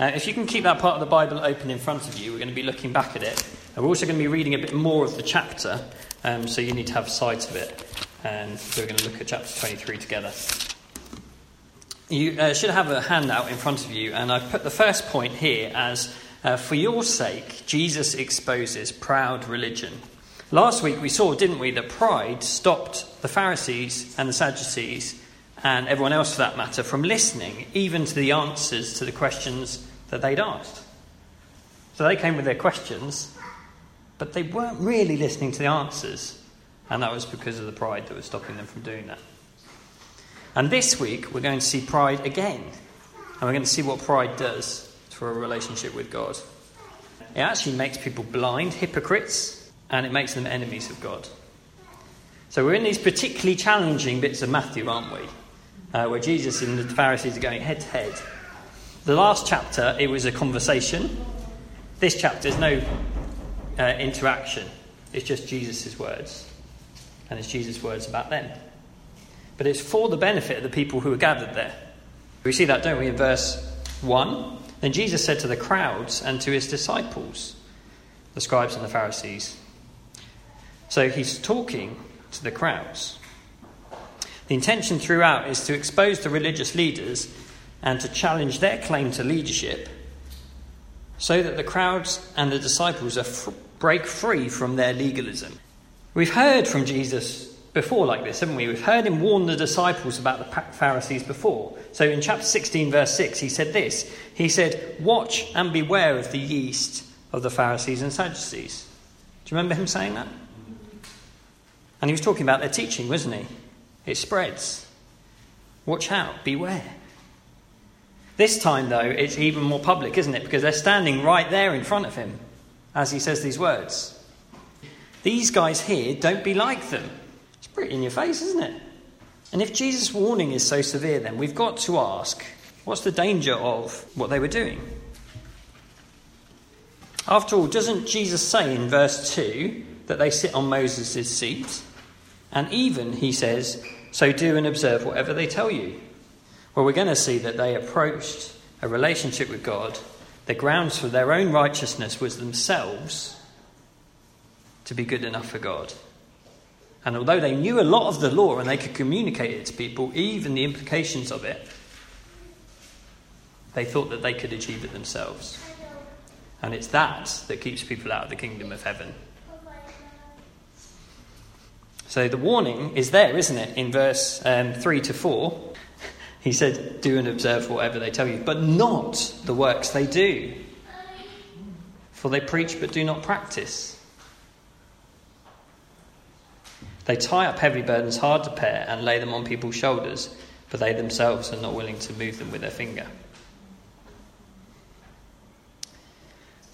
If you can keep that part of the Bible open in front of you, we're going to be looking back at it. And we're also going to be reading a bit more of the chapter, so you need to have sight of it. And so we're going to look at chapter 23 together. You should have a handout in front of you, and I've put the first point here as, for your sake, Jesus exposes proud religion. Last week we saw, didn't we, that pride stopped the Pharisees and the Sadducees, and everyone else for that matter, from listening even to the answers to the questions that they'd asked. So they came with their questions, but they weren't really listening to the answers, and that was because of the pride that was stopping them from doing that. And this week, we're going to see pride again. And we're going to see what pride does for a relationship with God. It actually makes people blind, hypocrites, and it makes them enemies of God. So we're in these particularly challenging bits of Matthew, aren't we? Where Jesus and the Pharisees are going head to head. The last chapter, it was a conversation. This chapter, there's no interaction. It's just Jesus' words. And it's Jesus' words about them. But it's for the benefit of the people who are gathered there. We see that, don't we, in verse 1? Then Jesus said to the crowds and to his disciples, the scribes and the Pharisees. So he's talking to the crowds. The intention throughout is to expose the religious leaders and to challenge their claim to leadership so that the crowds and the disciples break free from their legalism. We've heard from Jesus before like this, haven't we? We've heard him warn the disciples about the Pharisees before. So in chapter 16, verse 6, he said this. He said, "Watch and beware of the yeast of the Pharisees and Sadducees." Do you remember him saying that? And he was talking about their teaching, wasn't he? It spreads. Watch out, beware. This time, though, it's even more public, isn't it? Because they're standing right there in front of him as he says these words. These guys here, don't be like them. It's pretty in your face, isn't it? And if Jesus' warning is so severe, then we've got to ask, what's the danger of what they were doing? After all, doesn't Jesus say in verse 2 that they sit on Moses' seat? And even, he says, so do and observe whatever they tell you. Well, we're going to see that they approached a relationship with God. The grounds for their own righteousness was themselves to be good enough for God. And although they knew a lot of the law and they could communicate it to people, even the implications of it, they thought that they could achieve it themselves. And it's that that keeps people out of the kingdom of heaven. So the warning is there, isn't it? In verse 3 to 4, he said, do and observe whatever they tell you, but not the works they do. For they preach but do not practice. They tie up heavy burdens hard to bear and lay them on people's shoulders, but they themselves are not willing to move them with their finger.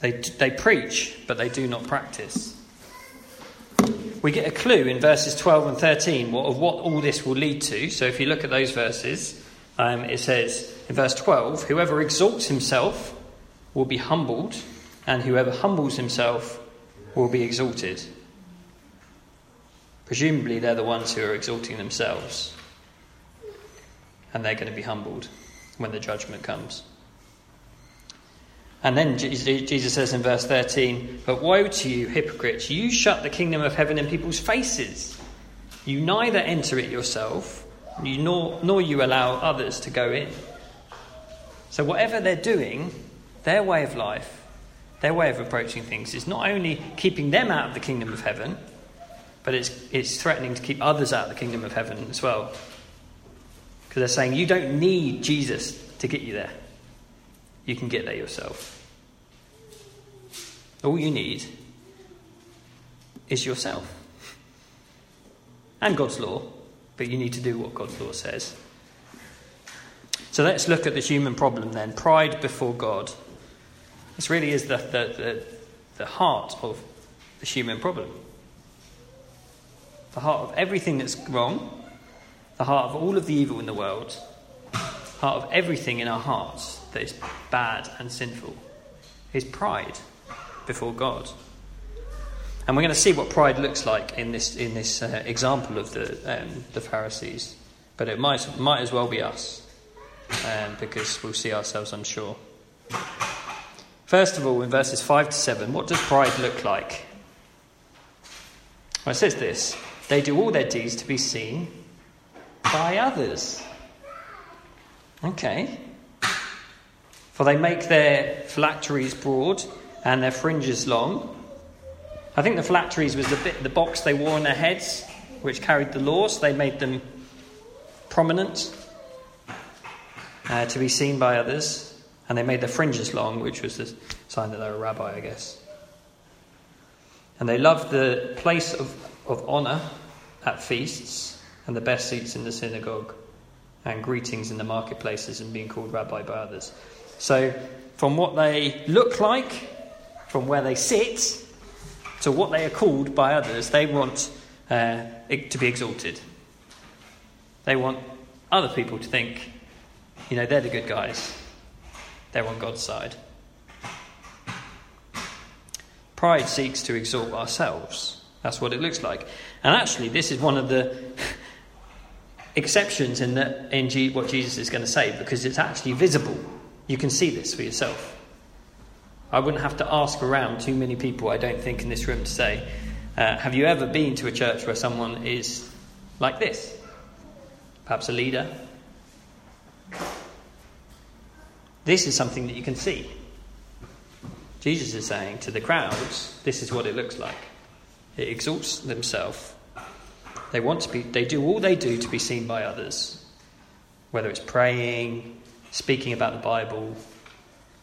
They preach, but they do not practice. We get a clue in verses 12 and 13 of what all this will lead to. So if you look at those verses, it says in verse 12, whoever exalts himself will be humbled, and whoever humbles himself will be exalted. Presumably they're the ones who are exalting themselves. And they're going to be humbled when the judgment comes. And then Jesus says in verse 13, but woe to you, hypocrites! You shut the kingdom of heaven in people's faces. You neither enter it yourself, nor you allow others to go in. So whatever they're doing, their way of life, their way of approaching things, is not only keeping them out of the kingdom of heaven, but it's threatening to keep others out of the kingdom of heaven as well. Because they're saying, you don't need Jesus to get you there. You can get there yourself. All you need is yourself. And God's law. But you need to do what God's law says. So let's look at the human problem then. Pride before God. This really is the heart of the human problem. The heart of everything that's wrong, the heart of all of the evil in the world, the heart of everything in our hearts that is bad and sinful, is pride before God. And we're going to see what pride looks like in this example of the Pharisees. But it might as well be us, because we'll see ourselves, I'm sure. First of all, in verses 5-7, what does pride look like? Well, it says this: they do all their deeds to be seen by others. Okay. For they make their phylacteries broad and their fringes long. I think the phylacteries was the box they wore on their heads, which carried the law, so they made them prominent to be seen by others. And they made their fringes long, which was the sign that they were a rabbi, I guess. And they loved the place of honour at feasts and the best seats in the synagogue and greetings in the marketplaces and being called rabbi by others. So from what they look like, from where they sit, to what they are called by others, they want to be exalted. They want other people to think, you know, they're the good guys. They're on God's side. Pride seeks to exalt ourselves. That's what it looks like. And actually, this is one of the exceptions in what Jesus is going to say, because it's actually visible. You can see this for yourself. I wouldn't have to ask around too many people, I don't think, in this room to say, have you ever been to a church where someone is like this? Perhaps a leader. This is something that you can see. Jesus is saying to the crowds, this is what it looks like. It exalts themselves. They do all they do to be seen by others. Whether it's praying, speaking about the Bible,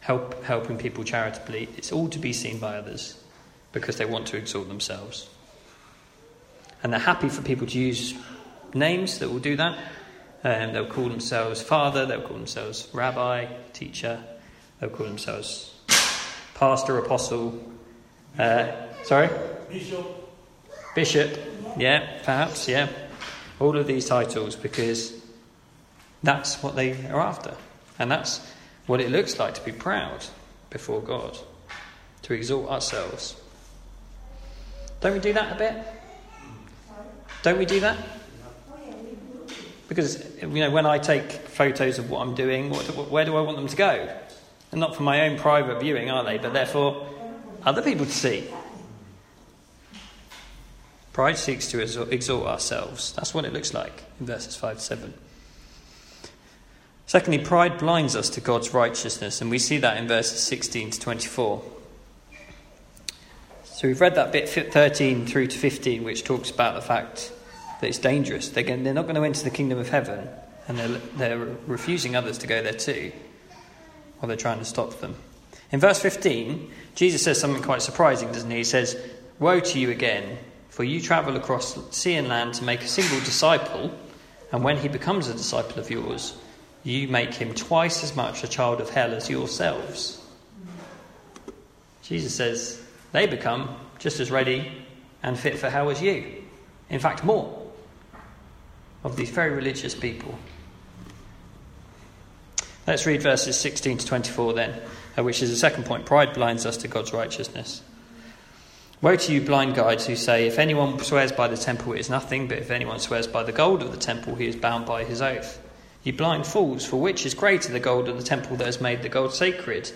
helping people charitably, it's all to be seen by others because they want to exalt themselves. And they're happy for people to use names that will do that. They'll call themselves father, they'll call themselves rabbi, teacher, they'll call themselves pastor, apostle, bishop, yeah, perhaps, yeah. All of these titles, because that's what they are after. And that's what it looks like to be proud before God, to exalt ourselves. Don't we do that a bit? Don't we do that? Because, you know, when I take photos of what I'm doing, where do I want them to go? And not for my own private viewing, are they? But therefore, other people to see. Pride seeks to exalt ourselves. That's what it looks like in verses 5-7. Secondly, pride blinds us to God's righteousness, and we see that in verses 16-24. So we've read that bit 13-15, which talks about the fact that it's dangerous. They're not going to enter the kingdom of heaven, and they're refusing others to go there too, or they're trying to stop them. In verse 15, Jesus says something quite surprising, doesn't he? He says, "Woe to you again, for you travel across sea and land to make a single disciple, and when he becomes a disciple of yours, you make him twice as much a child of hell as yourselves." Jesus says they become just as ready and fit for hell as you. In fact, more of these very religious people. Let's read verses 16-24 then, which is the second point. Pride blinds us to God's righteousness. Woe to you blind guides who say, if anyone swears by the temple it is nothing, but if anyone swears by the gold of the temple he is bound by his oath. You blind fools, for which is greater, the gold of the temple that has made the gold sacred?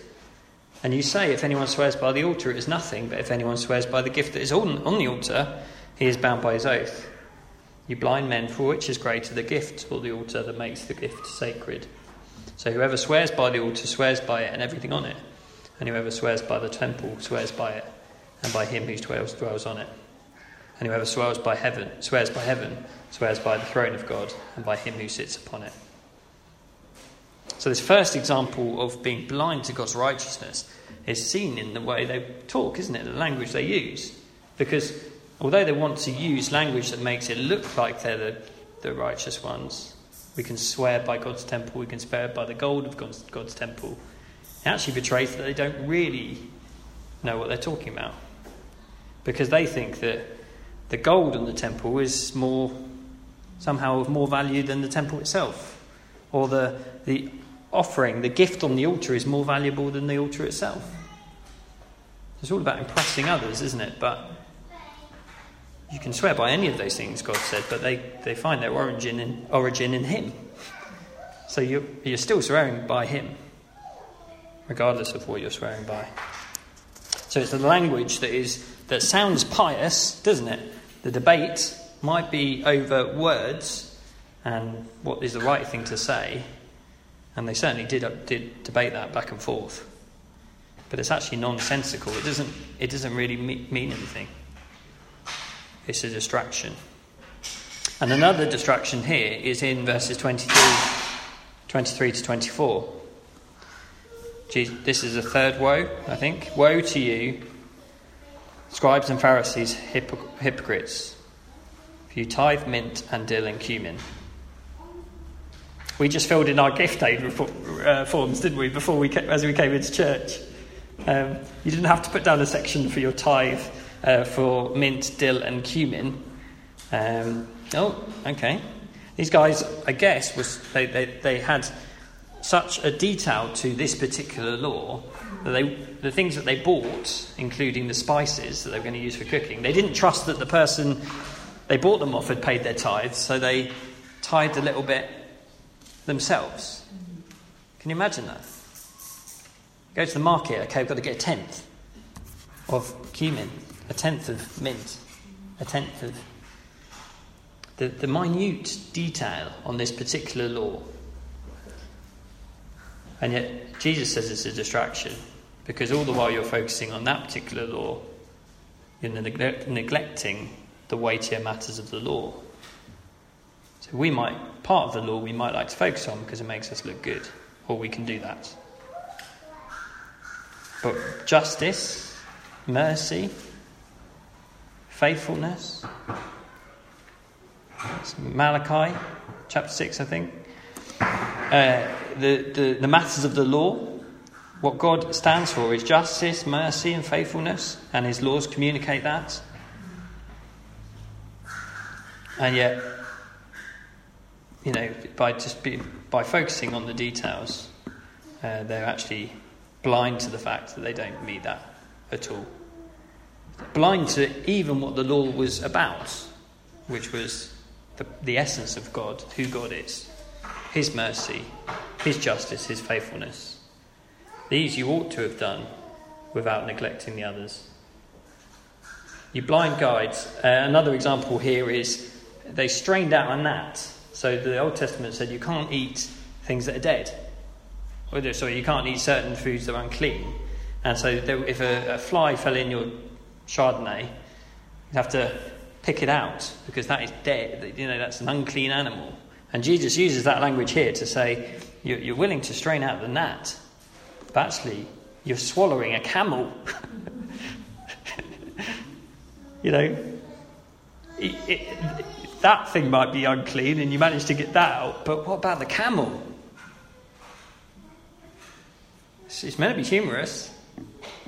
And you say, if anyone swears by the altar it is nothing, but if anyone swears by the gift that is on the altar, he is bound by his oath. You blind men, for which is greater, the gift or the altar that makes the gift sacred? So whoever swears by the altar swears by it and everything on it, and whoever swears by the temple swears by it and by him who dwells on it. And whoever swears by heaven swears by the throne of God and by him who sits upon it. So this first example of being blind to God's righteousness is seen in the way they talk, isn't it? The language they use. Because although they want to use language that makes it look like they're the righteous ones, we can swear by God's temple, we can swear by the gold of God's temple, it actually betrays that they don't really know what they're talking about. Because they think that the gold on the temple is somehow of more value than the temple itself. Or the offering, the gift on the altar is more valuable than the altar itself. It's all about impressing others, isn't it? But you can swear by any of those things, God said, but they find their origin in him. So you're still swearing by him. regardless of what you're swearing by. So it's the language that sounds pious, doesn't it? The debate might be over words and what is the right thing to say, and they certainly did debate that back and forth. But it's actually nonsensical. It doesn't really mean anything. It's a distraction. And another distraction here is in verses 23 to 24. This is a third woe, I think. Woe to you, scribes and Pharisees, hypocrites, for you tithe mint and dill and cumin. We just filled in our gift aid forms, didn't we, as we came into church? You didn't have to put down a section for your tithe for mint, dill and cumin. Okay. These guys, I guess, they had such a detail to this particular law that the things that they bought, including the spices that they were going to use for cooking, they didn't trust that the person they bought them off had paid their tithes, so they tithed a little bit themselves. Can you imagine that? Go to the market, okay, I've got to get a tenth of cumin, a tenth of mint, a tenth of... The minute detail on this particular law. And yet Jesus says it's a distraction, because all the while you're focusing on that particular law, you're neglecting the weightier matters of the law. So part of the law we might like to focus on because it makes us look good, or we can do that. But justice, mercy, faithfulness, it's Malachi chapter 6, I think. The matters of the law, what God stands for is justice, mercy and faithfulness, and his laws communicate that. And yet, by focusing on the details, they're actually blind to the fact that they don't meet that at all. Blind to even what the law was about, which was the essence of God, who God is, his mercy, his justice, his faithfulness. These you ought to have done without neglecting the others. You blind guides. Another example here is they strained out a gnat. So the Old Testament said you can't eat things that are dead. Sorry, you can't eat certain foods that are unclean. And so if a fly fell in your Chardonnay, you'd have to pick it out, because that is dead. That's an unclean animal. And Jesus uses that language here to say, you're willing to strain out the gnat, but actually you're swallowing a camel. That thing might be unclean and you manage to get that out, but what about the camel? It's meant to be humorous.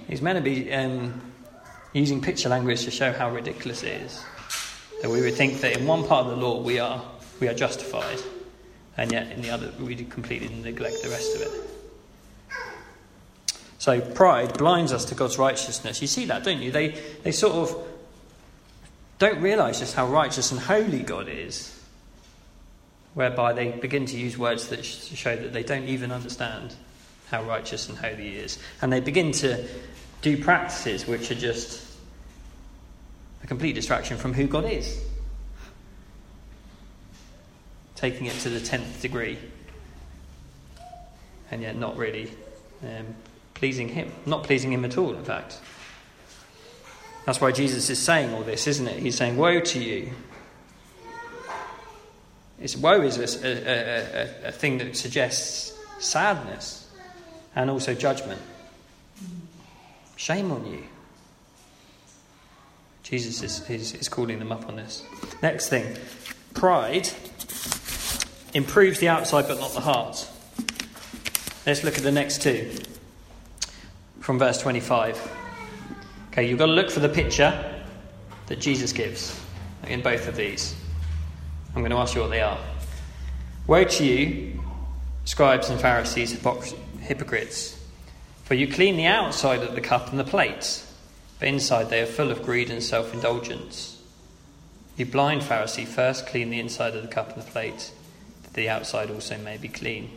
It's meant to be using picture language to show how ridiculous it is. That we would think that in one part of the law we are justified, and yet in the other we completely neglect the rest of it. So pride blinds us to God's righteousness. You see that, don't you? They sort of don't realise just how righteous and holy God is, whereby they begin to use words that show that they don't even understand how righteous and holy he is. And they begin to do practices which are just a complete distraction from who God is. Taking it to the 10th degree. And yet not really pleasing him. Not pleasing him at all, in fact. That's why Jesus is saying all this, isn't it? He's saying, woe to you. Woe is a thing that suggests sadness and also judgment. Shame on you. Jesus is calling them up on this. Next thing. Pride improves the outside but not the heart. Let's look at the next two. From verse 25. Okay, you've got to look for the picture that Jesus gives in both of these. I'm going to ask you what they are. Woe to you, scribes and Pharisees, hypocrites. For you clean the outside of the cup and the plates, but inside they are full of greed and self-indulgence. You blind Pharisee, first clean the inside of the cup and the plate, that the outside also may be clean.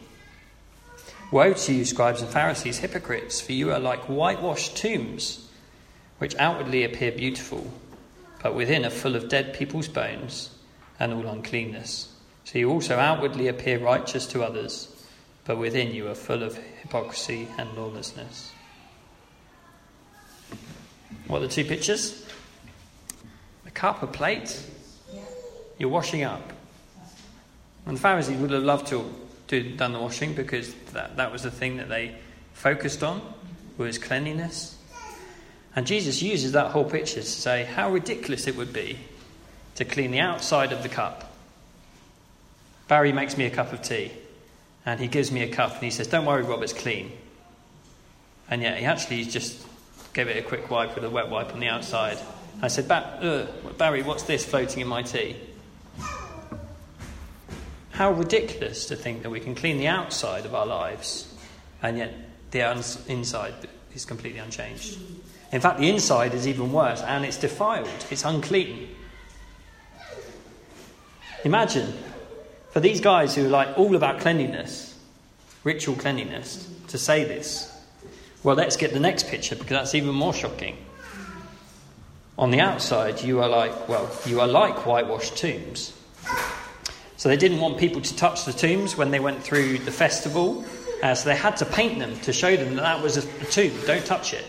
Woe to you, scribes and Pharisees, hypocrites, for you are like whitewashed tombs, which outwardly appear beautiful, but within are full of dead people's bones and all uncleanness. So you also outwardly appear righteous to others, but within you are full of hypocrisy and lawlessness. What are the two pictures? A cup, a plate. You're washing up. And the Pharisees would have loved to have done the washing, because that was the thing that they focused on, was cleanliness. And Jesus uses that whole picture to say how ridiculous it would be to clean the outside of the cup. Barry makes me a cup of tea, and he gives me a cup, and he says, "Don't worry, Rob, it's clean." And yet he actually just gave it a quick wipe with a wet wipe on the outside. I said, "Barry, what's this floating in my tea?" How ridiculous to think that we can clean the outside of our lives, and yet the inside is completely unchanged. In fact, the inside is even worse, and it's defiled. It's unclean. Imagine, for these guys who are like all about cleanliness, ritual cleanliness, to say this. Well, let's get the next picture, because that's even more shocking. On the outside, you are like whitewashed tombs. So they didn't want people to touch the tombs when they went through the festival. So they had to paint them to show them that was a tomb. Don't touch it.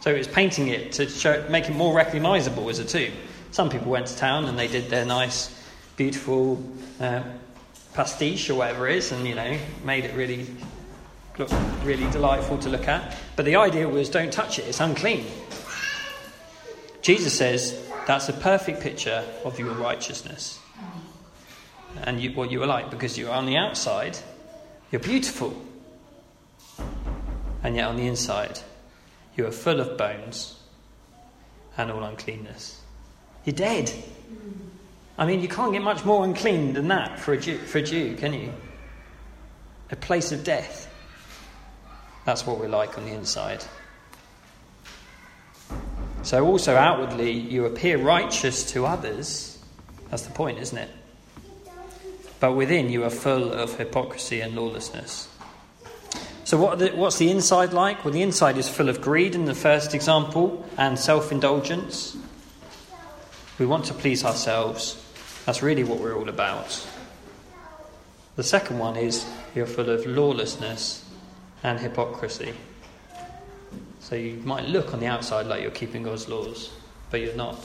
So it was painting it to show, make it more recognisable as a tomb. Some people went to town and they did their nice, beautiful pastiche or whatever it is, and, you know, made it really look really delightful to look at. But the idea was, don't touch it. It's unclean. Jesus says that's a perfect picture of your righteousness and what you are like, because you are on the outside, you're beautiful, and yet on the inside, you are full of bones and all uncleanness. You're dead. I mean, you can't get much more unclean than that for a Jew, can you? A place of death. That's what we're like on the inside. So also outwardly you appear righteous to others. That's the point, isn't it? But within you are full of hypocrisy and lawlessness. So what's the inside like? Well, the inside is full of greed in the first example, and self-indulgence. We want to please ourselves. That's really what we're all about. The second one is you're full of lawlessness and hypocrisy. So you might look on the outside like you're keeping God's laws, but you're not.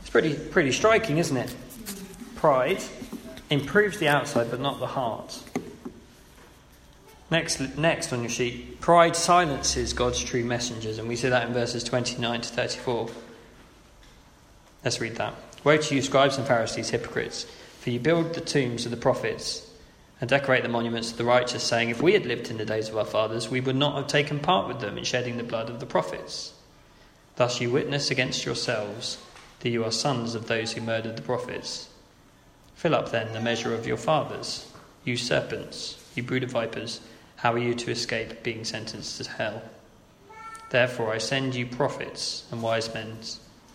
It's pretty striking, isn't it? Pride improves the outside, but not the heart. Next on your sheet, pride silences God's true messengers, and we see that in verses 29 to 34. Let's read that. Woe to you, scribes and Pharisees, hypocrites, for you build the tombs of the prophets and decorate the monuments of the righteous, saying, if we had lived in the days of our fathers, we would not have taken part with them in shedding the blood of the prophets. Thus you witness against yourselves that you are sons of those who murdered the prophets. Fill up then the measure of your fathers, you serpents, you brood of vipers. How are you to escape being sentenced to hell? Therefore I send you prophets and wise men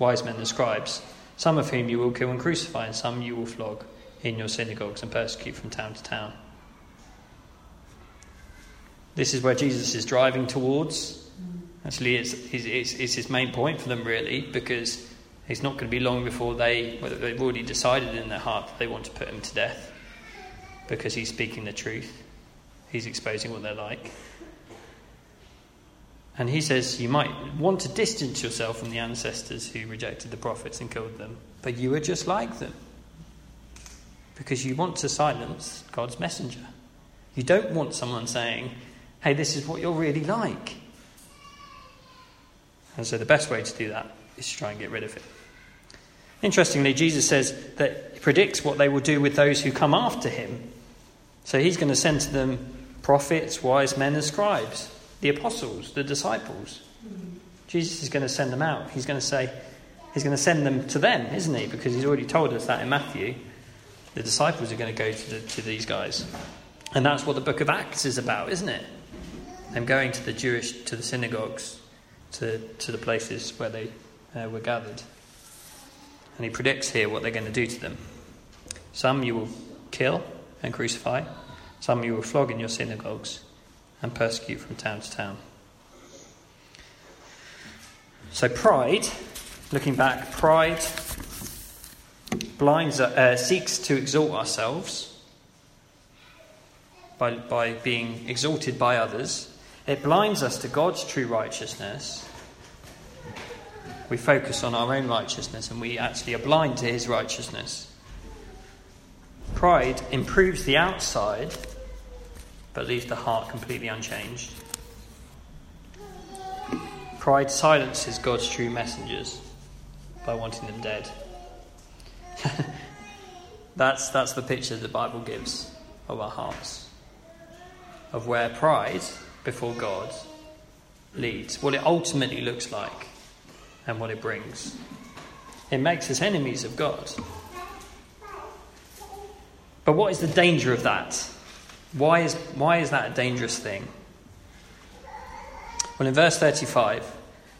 and scribes, some of whom you will kill and crucify, and some you will flog in your synagogues and persecute from town to town. This is where Jesus is driving towards. Actually, it's his main point for them, really, because it's not going to be long before they've already decided in their heart that they want to put him to death, because he's speaking the truth. He's exposing what they're like. And he says, you might want to distance yourself from the ancestors who rejected the prophets and killed them, but you are just like them, because you want to silence God's messenger. You don't want someone saying, hey, this is what you're really like. And so the best way to do that is to try and get rid of it. Interestingly, Jesus says that he predicts what they will do with those who come after him. So he's going to send to them prophets, wise men and scribes, the apostles, the disciples. Jesus is going to send them out. He's going to send them to them, isn't he? Because he's already told us that in Matthew. The disciples are going to go to these guys. And that's what the book of Acts is about, isn't it? Them going to the synagogues, to the places where they were gathered. And he predicts here what they're going to do to them. Some you will kill and crucify. Some you will flog in your synagogues and persecute from town to town. So pride, looking back, pride blinds, seeks to exalt ourselves by being exalted by others. It blinds us to God's true righteousness. We focus on our own righteousness and we actually are blind to his righteousness. Pride improves the outside but leaves the heart completely unchanged. Pride silences God's true messengers by wanting them dead. That's the picture the Bible gives of our hearts, of where pride before God leads, what it ultimately looks like and what it brings. It makes us enemies of God. But what is the danger of that? Why is that a dangerous thing? Well, in verse 35,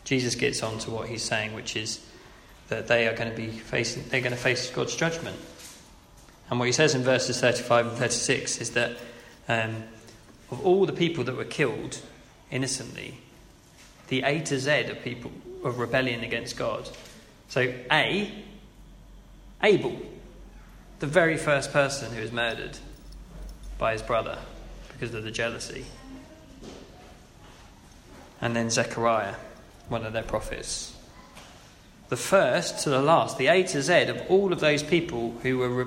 Jesus gets on to what he's saying, which is that they're going to face God's judgment. And what he says in verses 35 and 36 is that of all the people that were killed innocently, the A to Z of people of rebellion against God. So Abel, the very first person who was murdered by his brother because of the jealousy. And then Zechariah, one of their prophets. The first to the last, the A to Z of all of those people who were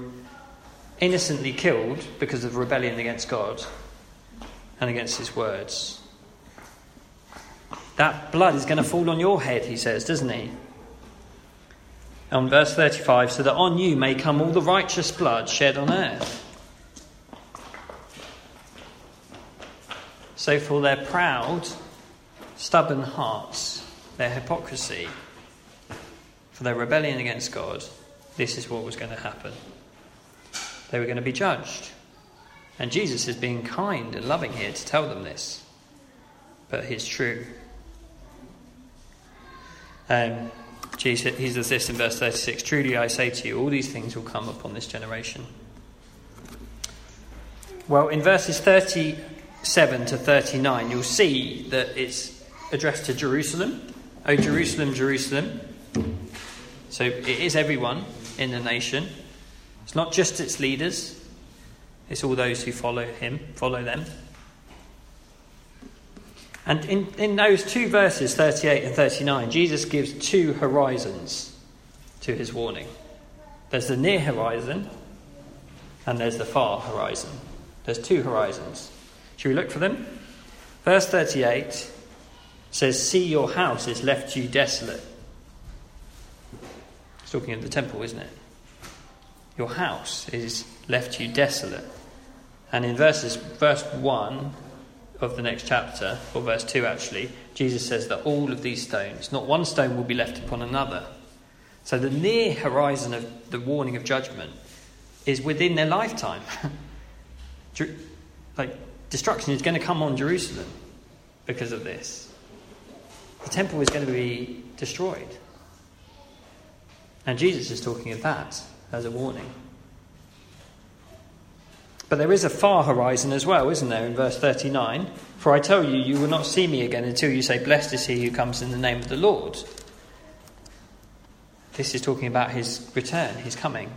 innocently killed because of rebellion against God and against his words. That blood is going to fall on your head, he says, doesn't he? On verse 35, so that on you may come all the righteous blood shed on earth. So for their proud, stubborn hearts, their hypocrisy, for their rebellion against God, this is what was going to happen. They were going to be judged. And Jesus is being kind and loving here to tell them this. But it's true. Jesus, he says this in verse 36, truly I say to you, all these things will come upon this generation. Well, in verses 37 to 39, you'll see that it's addressed to Jerusalem. Oh, Jerusalem, Jerusalem. So it is everyone in the nation. It's not just its leaders. It's all those who follow them. And in those two verses, 38 and 39, Jesus gives two horizons to his warning. There's the near horizon and there's the far horizon. There's two horizons. Should we look for them? Verse 38 says, see your house is left you desolate. It's talking of the temple, isn't it? Your house is left you desolate. And in verse 1 of the next chapter, or verse 2 actually, Jesus says that all of these stones, not one stone will be left upon another. So the near horizon of the warning of judgment is within their lifetime. Like, destruction is going to come on Jerusalem because of this. The temple is going to be destroyed. And Jesus is talking of that as a warning. But there is a far horizon as well, isn't there, in verse 39? For I tell you, you will not see me again until you say, blessed is he who comes in the name of the Lord. This is talking about his return, his coming,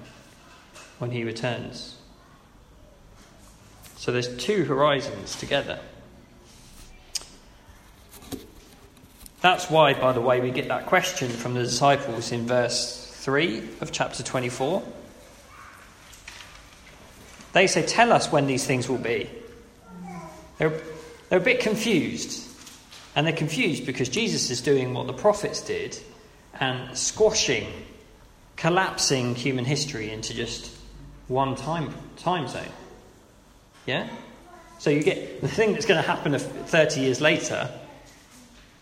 when he returns. So there's two horizons together. That's why, by the way, we get that question from the disciples in verse 3 of chapter 24. They say, tell us when these things will be. They're a bit confused. And they're confused because Jesus is doing what the prophets did and squashing, collapsing human history into just one time zone. Yeah? So you get the thing that's going to happen 30 years later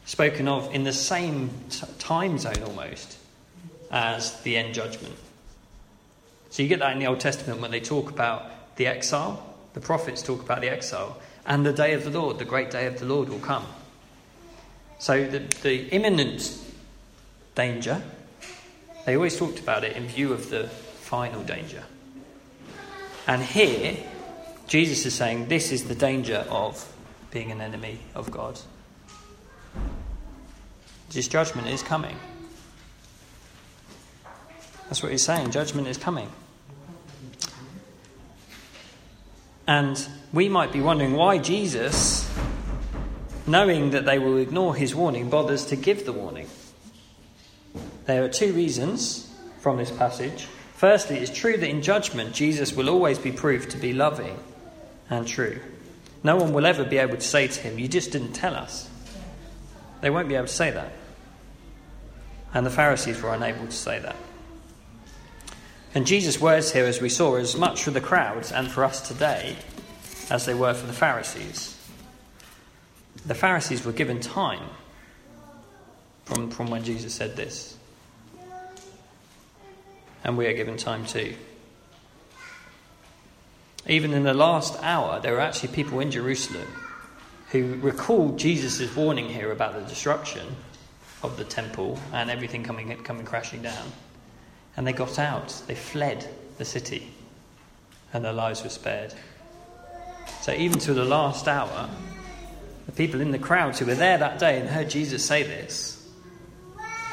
spoken of in the same time zone almost as the end judgment. So you get that in the Old Testament when they talk about the exile, the prophets talk about the exile, and the day of the Lord, the great day of the Lord will come. So the imminent danger, they always talked about it in view of the final danger. And here, Jesus is saying this is the danger of being an enemy of God. This judgment is coming. That's what he's saying. Judgment is coming. And we might be wondering why Jesus, knowing that they will ignore his warning, bothers to give the warning. There are two reasons from this passage. Firstly, it's true that in judgment, Jesus will always be proved to be loving and true. No one will ever be able to say to him, you just didn't tell us. They won't be able to say that. And the Pharisees were unable to say that. And Jesus' words here, as we saw, are as much for the crowds and for us today as they were for the Pharisees. The Pharisees were given time from when Jesus said this. And we are given time too. Even in the last hour, there were actually people in Jerusalem who recalled Jesus' warning here about the destruction of the temple and everything coming crashing down. And they got out. They fled the city. And their lives were spared. So even to the last hour, the people in the crowds who were there that day and heard Jesus say this,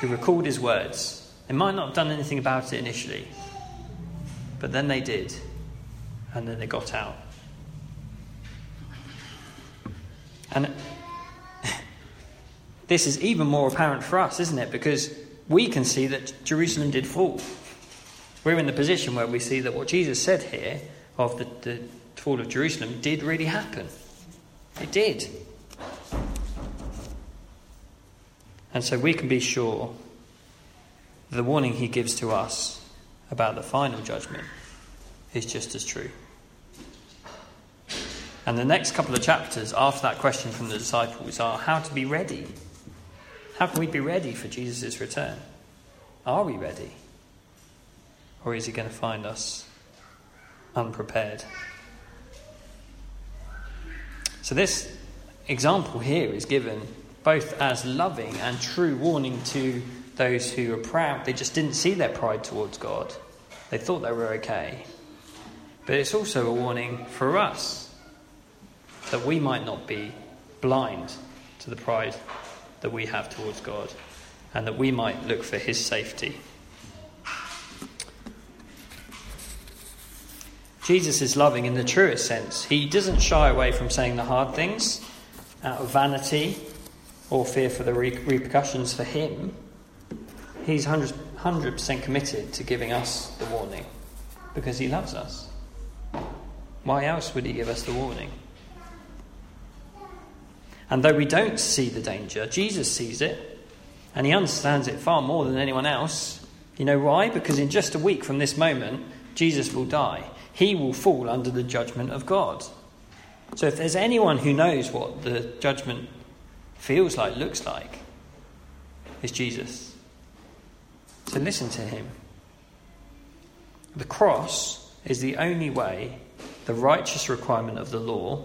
who recalled his words, they might not have done anything about it initially. But then they did. And then they got out. And this is even more apparent for us, isn't it? Because we can see that Jerusalem did fall. We're in the position where we see that what Jesus said here of the fall of Jerusalem did really happen. It did. And so we can be sure the warning he gives to us about the final judgment is just as true. And the next couple of chapters after that question from the disciples are how to be ready. How can we be ready for Jesus' return? Are we ready? Or is he going to find us unprepared? So this example here is given both as loving and true warning to those who are proud. They just didn't see their pride towards God. They thought they were okay. But it's also a warning for us that we might not be blind to the pride that we have towards God, and that we might look for his safety. Jesus is loving in the truest sense. He doesn't shy away from saying the hard things out of vanity or fear for the repercussions for him. He's 100% committed to giving us the warning because he loves us. Why else would he give us the warning? And though we don't see the danger, Jesus sees it, and he understands it far more than anyone else. You know why? Because in just a week from this moment, Jesus will die. He will fall under the judgment of God. So if there's anyone who knows what the judgment feels like, looks like, it's Jesus. So listen to him. The cross is the only way the righteous requirement of the law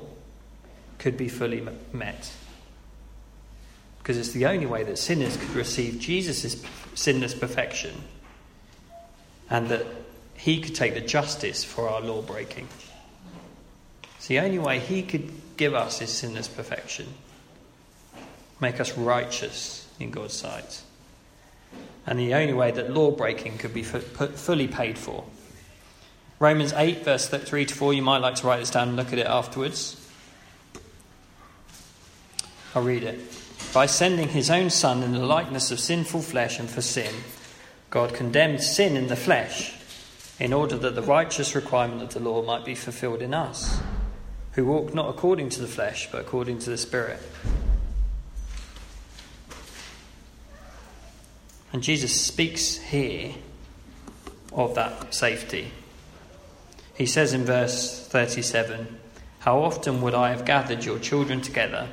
could be fully met. Because it's the only way that sinners could receive Jesus' sinless perfection and that he could take the justice for our law breaking. It's the only way he could give us his sinless perfection, make us righteous in God's sight, and the only way that law breaking could be fully paid for. Romans 8 verse 3-4, you might like to write this down and look at it afterwards. I'll read it. By sending his own Son in the likeness of sinful flesh and for sin, God condemned sin in the flesh in order that the righteous requirement of the law might be fulfilled in us, who walk not according to the flesh, but according to the Spirit. And Jesus speaks here of that safety. He says in verse 37, "How often would I have gathered your children together,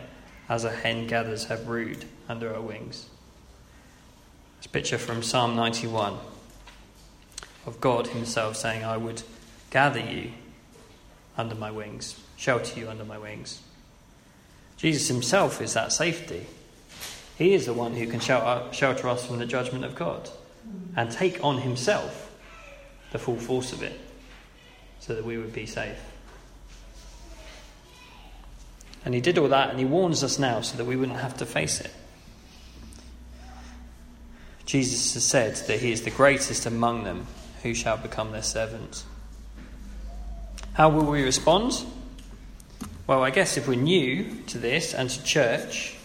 as a hen gathers her brood under her wings." This picture from Psalm 91 of God himself saying, "I would gather you under my wings, shelter you under my wings." Jesus himself is that safety. He is the one who can shelter us from the judgment of God and take on himself the full force of it so that we would be safe. And he did all that, and he warns us now so that we wouldn't have to face it. Jesus has said that he is the greatest among them who shall become their servants. How will we respond? Well, I guess if we're new to this and to church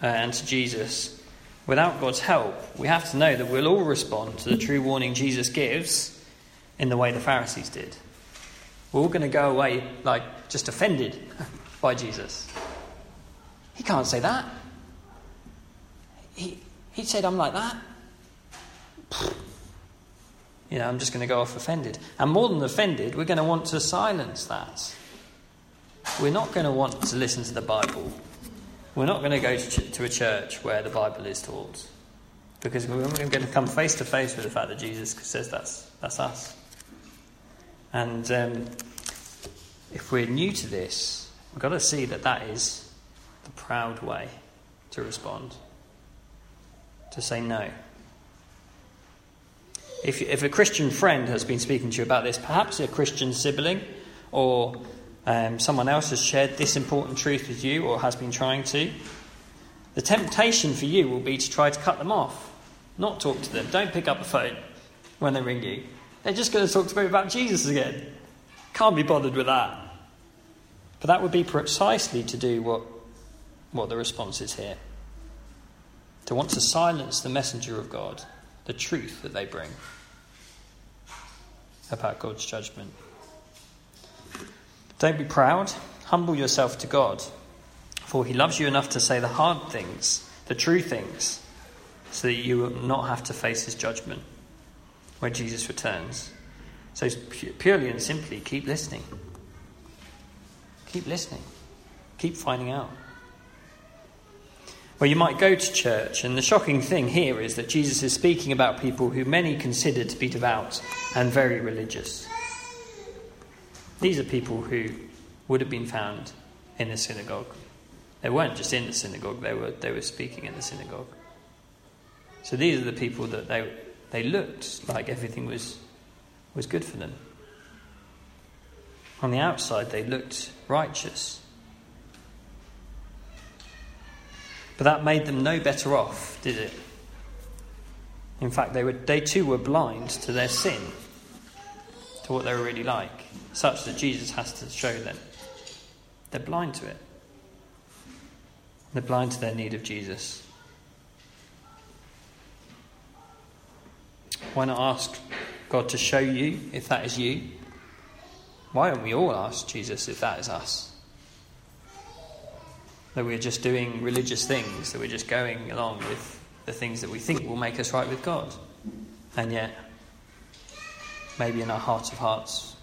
and to Jesus, without God's help, we have to know that we'll all respond to the true warning Jesus gives in the way the Pharisees did. We're all going to go away like just offended by Jesus. He can't say that. He said, I'm like that. You know, I'm just going to go off offended. And more than offended, we're going to want to silence that. We're not going to want to listen to the Bible. We're not going to go to a church where the Bible is taught. Because we're going to come face to face with the fact that Jesus says that's us. And if we're new to this, we've got to see that that is the proud way to respond. To say no. If a Christian friend has been speaking to you about this, perhaps a Christian sibling or someone else has shared this important truth with you or has been trying to, the temptation for you will be to try to cut them off, not talk to them. Don't pick up the phone when they ring you. They're just going to talk to me about Jesus again. Can't be bothered with that. But that would be precisely to do what the response is here. To want to silence the messenger of God, the truth that they bring about God's judgment. Don't be proud. Humble yourself to God, for he loves you enough to say the hard things, the true things, so that you will not have to face his judgment when Jesus returns. So purely and simply, keep listening. Keep listening. Keep finding out. Well, you might go to church, and the shocking thing here is that Jesus is speaking about people who many consider to be devout and very religious. These are people who would have been found in the synagogue. They weren't just in the synagogue, they were speaking in the synagogue. So these are the people that they looked like everything was good for them. On the outside, they looked righteous. But that made them no better off, did it? In fact, they too were blind to their sin, to what they were really like, such that Jesus has to show them. They're blind to it. They're blind to their need of Jesus. Why not ask God to show you if that is you? Why don't we all ask Jesus if that is us? That we're just doing religious things, that we're just going along with the things that we think will make us right with God. And yet, maybe in our heart of hearts,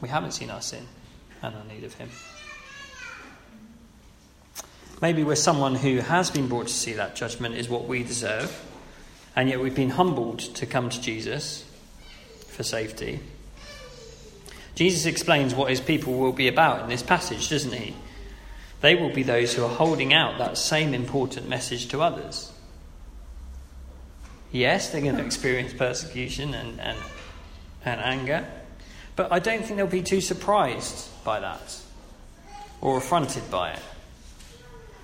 we haven't seen our sin and our need of him. Maybe we're someone who has been brought to see that judgment is what we deserve, and yet we've been humbled to come to Jesus for safety. Jesus explains what his people will be about in this passage, doesn't he? They will be those who are holding out that same important message to others. Yes, they're going to experience persecution and anger, but I don't think they'll be too surprised by that or affronted by it.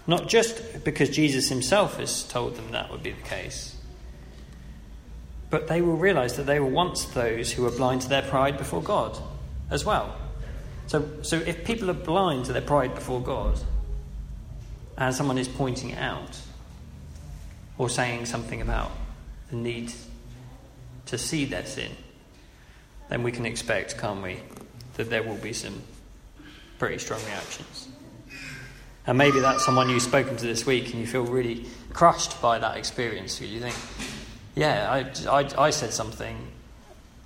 Not just because Jesus himself has told them that would be the case, but they will realise that they were once those who were blind to their pride before God as well. So if people are blind to their pride before God, and someone is pointing it out, or saying something about the need to see their sin, then we can expect, can't we, that there will be some pretty strong reactions. And maybe that's someone you've spoken to this week and you feel really crushed by that experience. You think, yeah, I said something,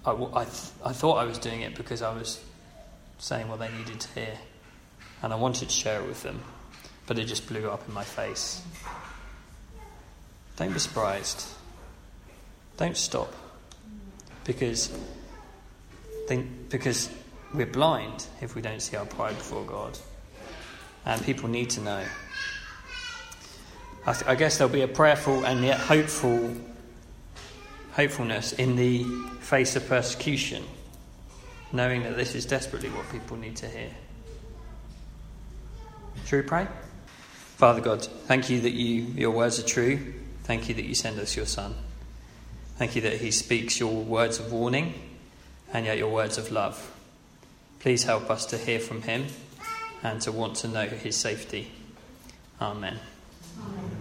I thought I was doing it because I was saying what they needed to hear, and I wanted to share it with them, but it just blew up in my face. Don't be surprised. Don't stop, because we're blind if we don't see our pride before God, and people need to know. I guess there'll be a prayerful and yet hopefulness in the face of persecution, knowing that this is desperately what people need to hear. Shall we pray? Father God, thank you that your words are true. Thank you that you send us your Son. Thank you that he speaks your words of warning and yet your words of love. Please help us to hear from him and to want to know his safety. Amen. Amen.